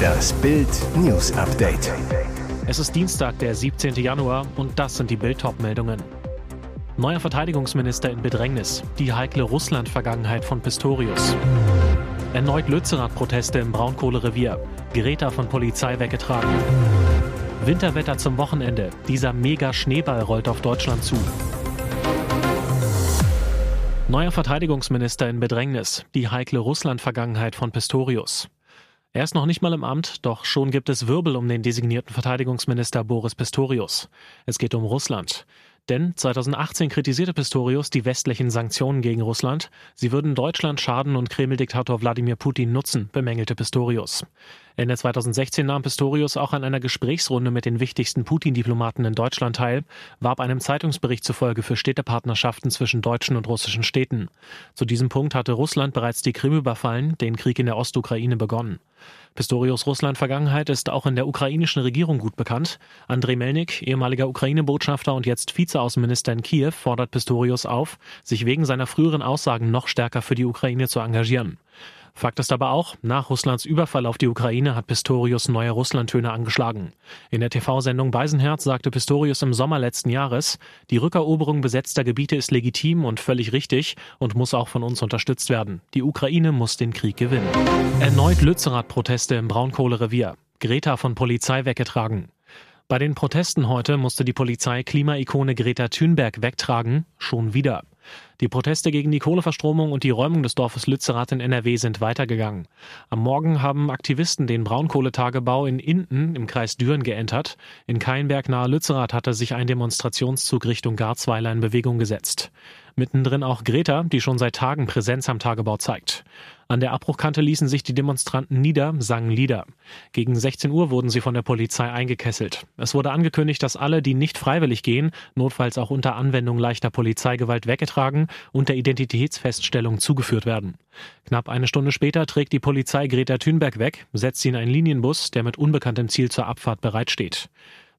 Das Bild-News-Update. Es ist Dienstag, der 17. Januar, und das sind die Bild-Top-Meldungen. Neuer Verteidigungsminister in Bedrängnis. Die heikle Russland-Vergangenheit von Pistorius. Erneut Lützerath-Proteste im Braunkohlerevier. Greta von Polizei weggetragen. Winterwetter zum Wochenende. Dieser Mega-Schneeball rollt auf Deutschland zu. Neuer Verteidigungsminister in Bedrängnis. Die heikle Russland-Vergangenheit von Pistorius. Er ist noch nicht mal im Amt, doch schon gibt es Wirbel um den designierten Verteidigungsminister Boris Pistorius. Es geht um Russland. Denn 2018 kritisierte Pistorius die westlichen Sanktionen gegen Russland. Sie würden Deutschland schaden und Kreml-Diktator Wladimir Putin nutzen, bemängelte Pistorius. Ende 2016 nahm Pistorius auch an einer Gesprächsrunde mit den wichtigsten Putin-Diplomaten in Deutschland teil, warb einem Zeitungsbericht zufolge für Städtepartnerschaften zwischen deutschen und russischen Städten. Zu diesem Punkt hatte Russland bereits die Krim überfallen, den Krieg in der Ostukraine begonnen. Pistorius' Russland-Vergangenheit ist auch in der ukrainischen Regierung gut bekannt. Andrei Melnik, ehemaliger Ukraine-Botschafter und jetzt Vizeaußenminister in Kiew, fordert Pistorius auf, sich wegen seiner früheren Aussagen noch stärker für die Ukraine zu engagieren. Fakt ist aber auch, nach Russlands Überfall auf die Ukraine hat Pistorius neue Russlandtöne angeschlagen. In der TV-Sendung Beisenherz sagte Pistorius im Sommer letzten Jahres, die Rückeroberung besetzter Gebiete ist legitim und völlig richtig und muss auch von uns unterstützt werden. Die Ukraine muss den Krieg gewinnen. Erneut Lützerath-Proteste im Braunkohlerevier. Greta von Polizei weggetragen. Bei den Protesten heute musste die Polizei Klimaikone Greta Thunberg wegtragen. Schon wieder. Die Proteste gegen die Kohleverstromung und die Räumung des Dorfes Lützerath in NRW sind weitergegangen. Am Morgen haben Aktivisten den Braunkohletagebau in Inden im Kreis Düren geentert. In Keinberg nahe Lützerath hatte sich ein Demonstrationszug Richtung Garzweiler in Bewegung gesetzt. Mittendrin auch Greta, die schon seit Tagen Präsenz am Tagebau zeigt. An der Abbruchkante ließen sich die Demonstranten nieder, sangen Lieder. Gegen 16 Uhr wurden sie von der Polizei eingekesselt. Es wurde angekündigt, dass alle, die nicht freiwillig gehen, notfalls auch unter Anwendung leichter Polizeigewalt weggetragen und der Identitätsfeststellung zugeführt werden. Knapp eine Stunde später trägt die Polizei Greta Thunberg weg, setzt sie in einen Linienbus, der mit unbekanntem Ziel zur Abfahrt bereitsteht.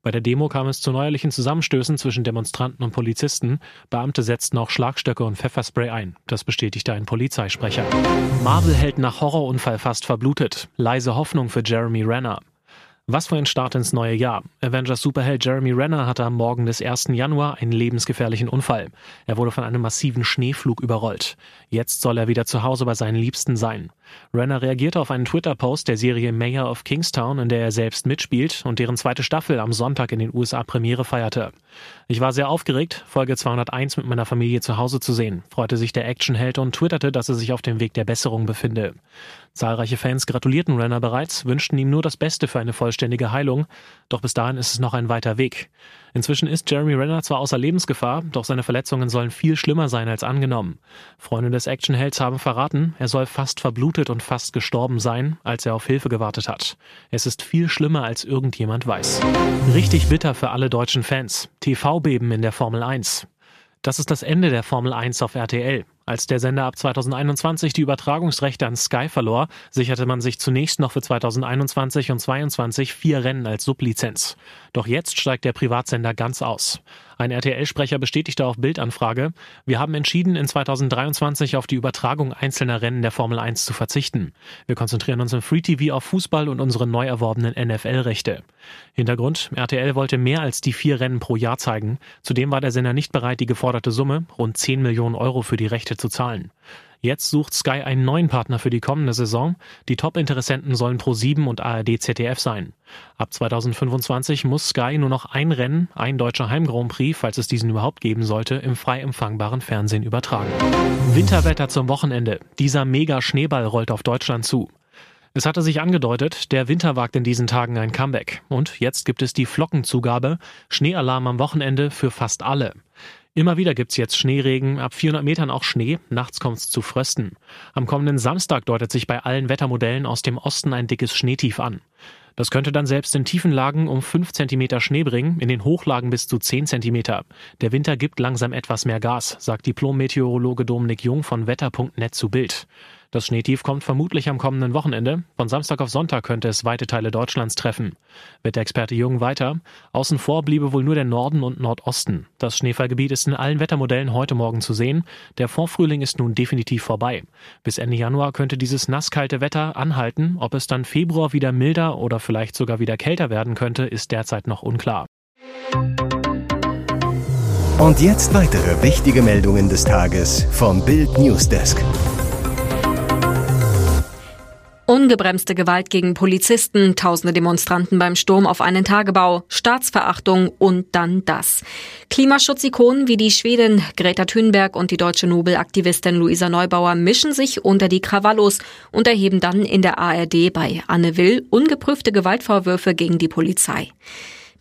Bei der Demo kam es zu neuerlichen Zusammenstößen zwischen Demonstranten und Polizisten. Beamte setzten auch Schlagstöcke und Pfefferspray ein. Das bestätigte ein Polizeisprecher. Marvel-Held nach Horrorunfall fast verblutet. Leise Hoffnung für Jeremy Renner. Was für ein Start ins neue Jahr. Avengers-Superheld Jeremy Renner hatte am Morgen des 1. Januar einen lebensgefährlichen Unfall. Er wurde von einem massiven Schneeflug überrollt. Jetzt soll er wieder zu Hause bei seinen Liebsten sein. Renner reagierte auf einen Twitter-Post der Serie Mayor of Kingstown, in der er selbst mitspielt und deren zweite Staffel am Sonntag in den USA Premiere feierte. Ich war sehr aufgeregt, Folge 201 mit meiner Familie zu Hause zu sehen, freute sich der Actionheld und twitterte, dass er sich auf dem Weg der Besserung befinde. Zahlreiche Fans gratulierten Renner bereits, wünschten ihm nur das Beste für eine vollständige Heilung. Doch bis dahin ist es noch ein weiter Weg. Inzwischen ist Jeremy Renner zwar außer Lebensgefahr, doch seine Verletzungen sollen viel schlimmer sein als angenommen. Freunde des Actionhelds haben verraten, er soll fast verblutet und fast gestorben sein, als er auf Hilfe gewartet hat. Es ist viel schlimmer, als irgendjemand weiß. Richtig bitter für alle deutschen Fans. TV-Beben in der Formel 1. Das ist das Ende der Formel 1 auf RTL. Als der Sender ab 2021 die Übertragungsrechte an Sky verlor, sicherte man sich zunächst noch für 2021 und 2022 4 Rennen als Sublizenz. Doch jetzt steigt der Privatsender ganz aus. Ein RTL-Sprecher bestätigte auf Bildanfrage, wir haben entschieden, in 2023 auf die Übertragung einzelner Rennen der Formel 1 zu verzichten. Wir konzentrieren uns im Free-TV auf Fußball und unsere neu erworbenen NFL-Rechte. Hintergrund, RTL wollte mehr als die 4 Rennen pro Jahr zeigen. Zudem war der Sender nicht bereit, die geforderte Summe, rund 10 Millionen Euro für die Rechte zu zahlen. Jetzt sucht Sky einen neuen Partner für die kommende Saison. Die Top-Interessenten sollen ProSieben und ARD-ZDF sein. Ab 2025 muss Sky nur noch ein Rennen, ein deutscher Heim-Grand Prix, falls es diesen überhaupt geben sollte, im frei empfangbaren Fernsehen übertragen. Winterwetter zum Wochenende. Dieser Mega-Schneeball rollt auf Deutschland zu. Es hatte sich angedeutet, der Winter wagt in diesen Tagen ein Comeback. Und jetzt gibt es die Flockenzugabe. Schneealarm am Wochenende für fast alle. Immer wieder gibt's jetzt Schneeregen, ab 400 Metern auch Schnee, nachts kommt's zu Frösten. Am kommenden Samstag deutet sich bei allen Wettermodellen aus dem Osten ein dickes Schneetief an. Das könnte dann selbst in tiefen Lagen um 5 cm Schnee bringen, in den Hochlagen bis zu 10 cm. Der Winter gibt langsam etwas mehr Gas, sagt Diplom-Meteorologe Dominik Jung von wetter.net zu Bild. Das Schneetief kommt vermutlich am kommenden Wochenende. Von Samstag auf Sonntag könnte es weite Teile Deutschlands treffen. Mit der Experte Jung weiter. Außen vor bliebe wohl nur der Norden und Nordosten. Das Schneefallgebiet ist in allen Wettermodellen heute Morgen zu sehen. Der Vorfrühling ist nun definitiv vorbei. Bis Ende Januar könnte dieses nasskalte Wetter anhalten. Ob es dann Februar wieder milder oder vielleicht sogar wieder kälter werden könnte, ist derzeit noch unklar. Und jetzt weitere wichtige Meldungen des Tages vom Bild Newsdesk. Ungebremste Gewalt gegen Polizisten, tausende Demonstranten beim Sturm auf einen Tagebau, Staatsverachtung und dann das. Klimaschutzikonen wie die Schwedin Greta Thunberg und die deutsche Nobelaktivistin Luisa Neubauer mischen sich unter die Krawallos und erheben dann in der ARD bei Anne Will ungeprüfte Gewaltvorwürfe gegen die Polizei.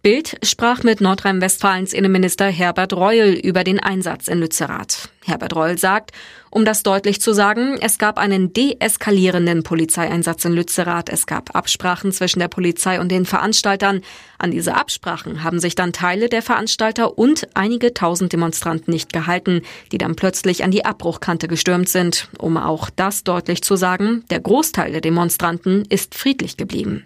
Bild sprach mit Nordrhein-Westfalens Innenminister Herbert Reul über den Einsatz in Lützerath. Herbert Reul sagt, um das deutlich zu sagen, es gab einen deeskalierenden Polizeieinsatz in Lützerath. Es gab Absprachen zwischen der Polizei und den Veranstaltern. An diese Absprachen haben sich dann Teile der Veranstalter und einige tausend Demonstranten nicht gehalten, die dann plötzlich an die Abbruchkante gestürmt sind. Um auch das deutlich zu sagen, der Großteil der Demonstranten ist friedlich geblieben.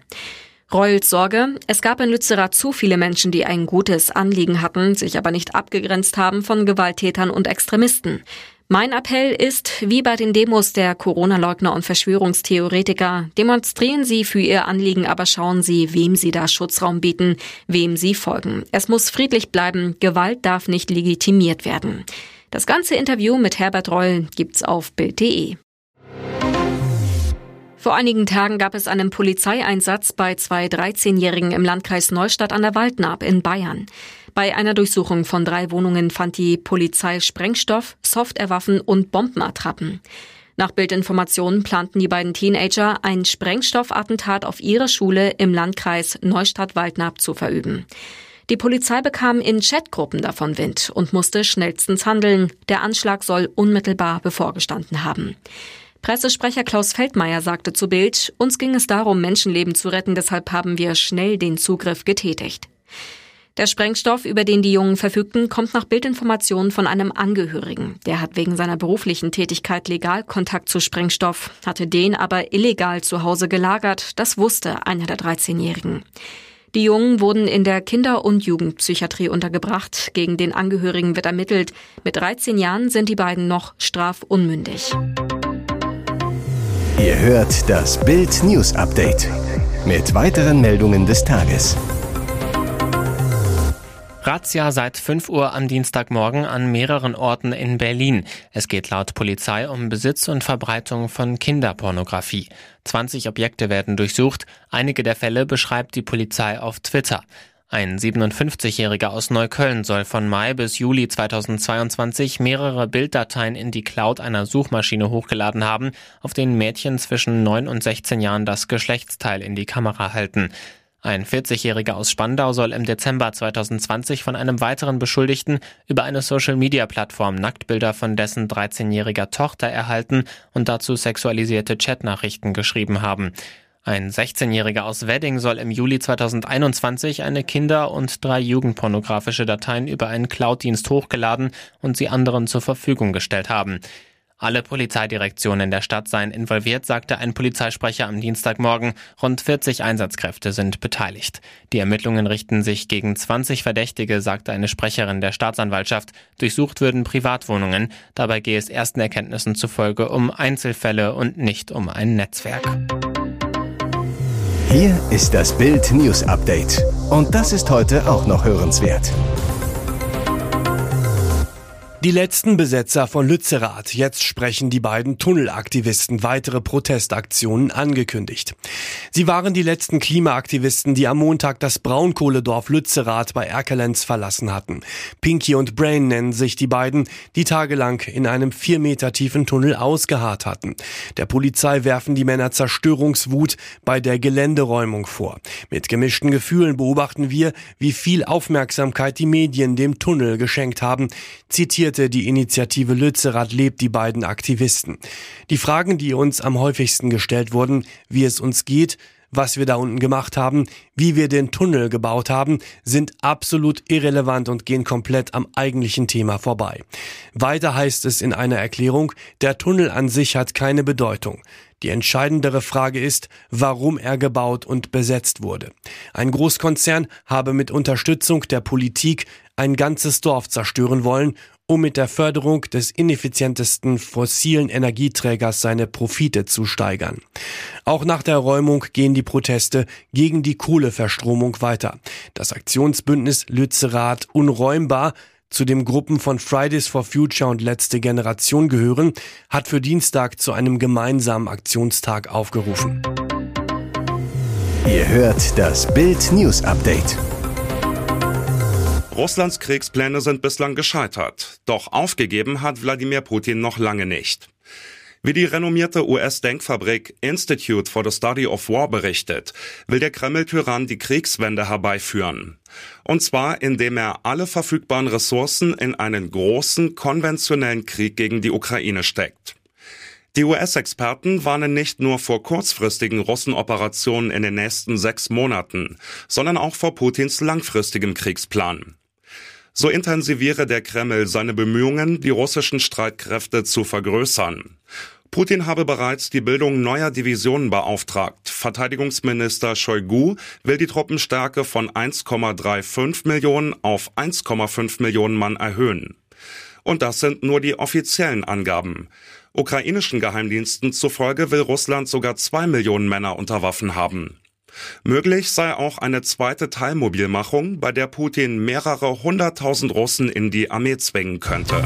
Reuls Sorge, es gab in Lützerath zu viele Menschen, die ein gutes Anliegen hatten, sich aber nicht abgegrenzt haben von Gewalttätern und Extremisten. Mein Appell ist, wie bei den Demos der Corona-Leugner und Verschwörungstheoretiker, demonstrieren Sie für Ihr Anliegen, aber schauen Sie, wem Sie da Schutzraum bieten, wem Sie folgen. Es muss friedlich bleiben, Gewalt darf nicht legitimiert werden. Das ganze Interview mit Herbert Reul gibt's auf bild.de. Vor einigen Tagen gab es einen Polizeieinsatz bei zwei 13-Jährigen im Landkreis Neustadt an der Waldnaab in Bayern. Bei einer Durchsuchung von 3 Wohnungen fand die Polizei Sprengstoff, Softerwaffen und Bombenattrappen. Nach Bildinformationen planten die beiden Teenager, ein Sprengstoffattentat auf ihre Schule im Landkreis Neustadt-Waldnaab zu verüben. Die Polizei bekam in Chatgruppen davon Wind und musste schnellstens handeln. Der Anschlag soll unmittelbar bevorgestanden haben. Pressesprecher Klaus Feldmayer sagte zu Bild, uns ging es darum, Menschenleben zu retten, deshalb haben wir schnell den Zugriff getätigt. Der Sprengstoff, über den die Jungen verfügten, kommt nach Bildinformationen von einem Angehörigen. Der hat wegen seiner beruflichen Tätigkeit legal Kontakt zu Sprengstoff, hatte den aber illegal zu Hause gelagert, das wusste einer der 13-Jährigen. Die Jungen wurden in der Kinder- und Jugendpsychiatrie untergebracht, gegen den Angehörigen wird ermittelt. Mit 13 Jahren sind die beiden noch strafunmündig. Ihr hört das Bild News Update mit weiteren Meldungen des Tages. Razzia seit 5 Uhr am Dienstagmorgen an mehreren Orten in Berlin. Es geht laut Polizei um Besitz und Verbreitung von Kinderpornografie. 20 Objekte werden durchsucht. Einige der Fälle beschreibt die Polizei auf Twitter. Ein 57-Jähriger aus Neukölln soll von Mai bis Juli 2022 mehrere Bilddateien in die Cloud einer Suchmaschine hochgeladen haben, auf denen Mädchen zwischen 9 und 16 Jahren das Geschlechtsteil in die Kamera halten. Ein 40-Jähriger aus Spandau soll im Dezember 2020 von einem weiteren Beschuldigten über eine Social-Media-Plattform Nacktbilder von dessen 13-jähriger Tochter erhalten und dazu sexualisierte Chatnachrichten geschrieben haben. Ein 16-Jähriger aus Wedding soll im Juli 2021 eine Kinder- und 3 jugendpornografische Dateien über einen Cloud-Dienst hochgeladen und sie anderen zur Verfügung gestellt haben. Alle Polizeidirektionen in der Stadt seien involviert, sagte ein Polizeisprecher am Dienstagmorgen. Rund 40 Einsatzkräfte sind beteiligt. Die Ermittlungen richten sich gegen 20 Verdächtige, sagte eine Sprecherin der Staatsanwaltschaft. Durchsucht würden Privatwohnungen. Dabei gehe es ersten Erkenntnissen zufolge um Einzelfälle und nicht um ein Netzwerk. Hier ist das Bild News Update. Und das ist heute auch noch hörenswert. Die letzten Besetzer von Lützerath. Jetzt sprechen die beiden Tunnelaktivisten weitere Protestaktionen angekündigt. Sie waren die letzten Klimaaktivisten, die am Montag das Braunkohledorf Lützerath bei Erkelenz verlassen hatten. Pinky und Brain nennen sich die beiden, die tagelang in einem 4 Meter tiefen Tunnel ausgeharrt hatten. Der Polizei werfen die Männer Zerstörungswut bei der Geländeräumung vor. Mit gemischten Gefühlen beobachten wir, wie viel Aufmerksamkeit die Medien dem Tunnel geschenkt haben, zitiert die Initiative Lützerath lebt die beiden Aktivisten. Die Fragen, die uns am häufigsten gestellt wurden, wie es uns geht, was wir da unten gemacht haben, wie wir den Tunnel gebaut haben, sind absolut irrelevant und gehen komplett am eigentlichen Thema vorbei. Weiter heißt es in einer Erklärung, der Tunnel an sich hat keine Bedeutung. Die entscheidendere Frage ist, warum er gebaut und besetzt wurde. Ein Großkonzern habe mit Unterstützung der Politik ein ganzes Dorf zerstören wollen, um mit der Förderung des ineffizientesten fossilen Energieträgers seine Profite zu steigern. Auch nach der Räumung gehen die Proteste gegen die Kohleverstromung weiter. Das Aktionsbündnis Lützerath unräumbar, zu dem Gruppen von Fridays for Future und Letzte Generation gehören, hat für Dienstag zu einem gemeinsamen Aktionstag aufgerufen. Ihr hört das Bild News Update. Russlands Kriegspläne sind bislang gescheitert, doch aufgegeben hat Wladimir Putin noch lange nicht. Wie die renommierte US-Denkfabrik Institute for the Study of War berichtet, will der Kreml-Tyrann die Kriegswende herbeiführen. Und zwar, indem er alle verfügbaren Ressourcen in einen großen, konventionellen Krieg gegen die Ukraine steckt. Die US-Experten warnen nicht nur vor kurzfristigen Russenoperationen in den nächsten 6 Monaten, sondern auch vor Putins langfristigem Kriegsplan. So intensiviere der Kreml seine Bemühungen, die russischen Streitkräfte zu vergrößern. Putin habe bereits die Bildung neuer Divisionen beauftragt. Verteidigungsminister Shoigu will die Truppenstärke von 1,35 Millionen auf 1,5 Millionen Mann erhöhen. Und das sind nur die offiziellen Angaben. Ukrainischen Geheimdiensten zufolge will Russland sogar 2 Millionen Männer unter Waffen haben. Möglich sei auch eine zweite Teilmobilmachung, bei der Putin mehrere 100.000 Russen in die Armee zwingen könnte.